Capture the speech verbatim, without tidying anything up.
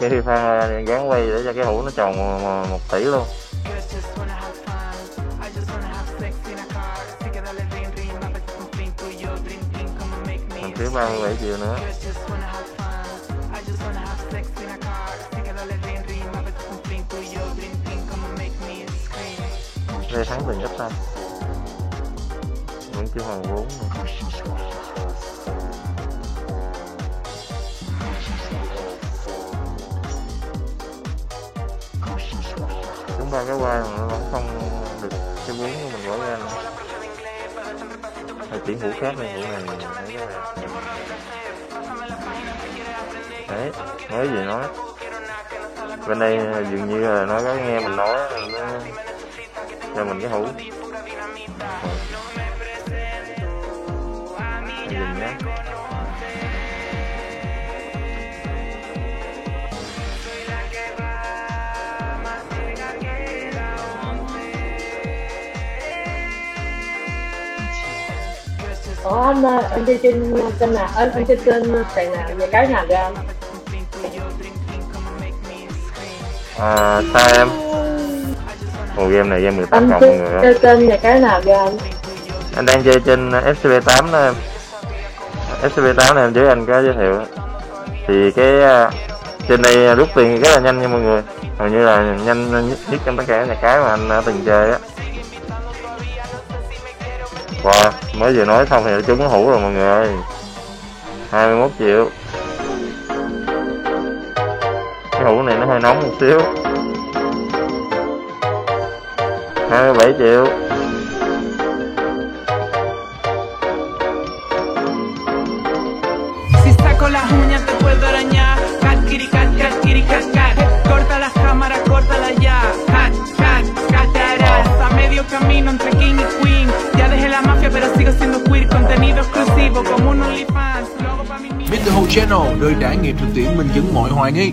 Khi Phan gắn quay để cho cái hũ nó tròn một tỷ luôn. Mình thiếu ba mươi bảy triệu nữa. Lê Thắng Bình gấp xanh vẫn chưa hoàn vốn. Chúng ta cái quay mà nó vẫn không được cái vốn của mình bỏ ra nữa. Hãy chuyển hũ khác này, hũ này đấy, nói gì nói. Bên đây dường như là nó có nghe mình nói cho mình cái hũ. Ủa anh, anh chơi trên kênh nào, anh, anh chơi trên sàn nào, nhà cái nào ra anh? À, sao em? Ồ, game này game mười tám cộng mọi người ạ. Anh chơi trên nhà cái nào ra anh? Anh đang chơi trên ép xê bê tám đó em. ép xê bê tám này em dưới anh có giới thiệu. Thì cái trên đây rút tiền rất là nhanh nha mọi người. Hầu như là nhanh nhất trong tất cả nhà cái mà anh từng chơi á. Wow, mới vừa nói xong thì đã trúng hũ rồi mọi người ơi. hai mươi mốt triệu. Cái hũ này nó hơi nóng một xíu. hai mươi bảy triệu. Biết The Whole Channel, nơi trải nghiệm thực tiễn minh chứng mọi hoài nghi.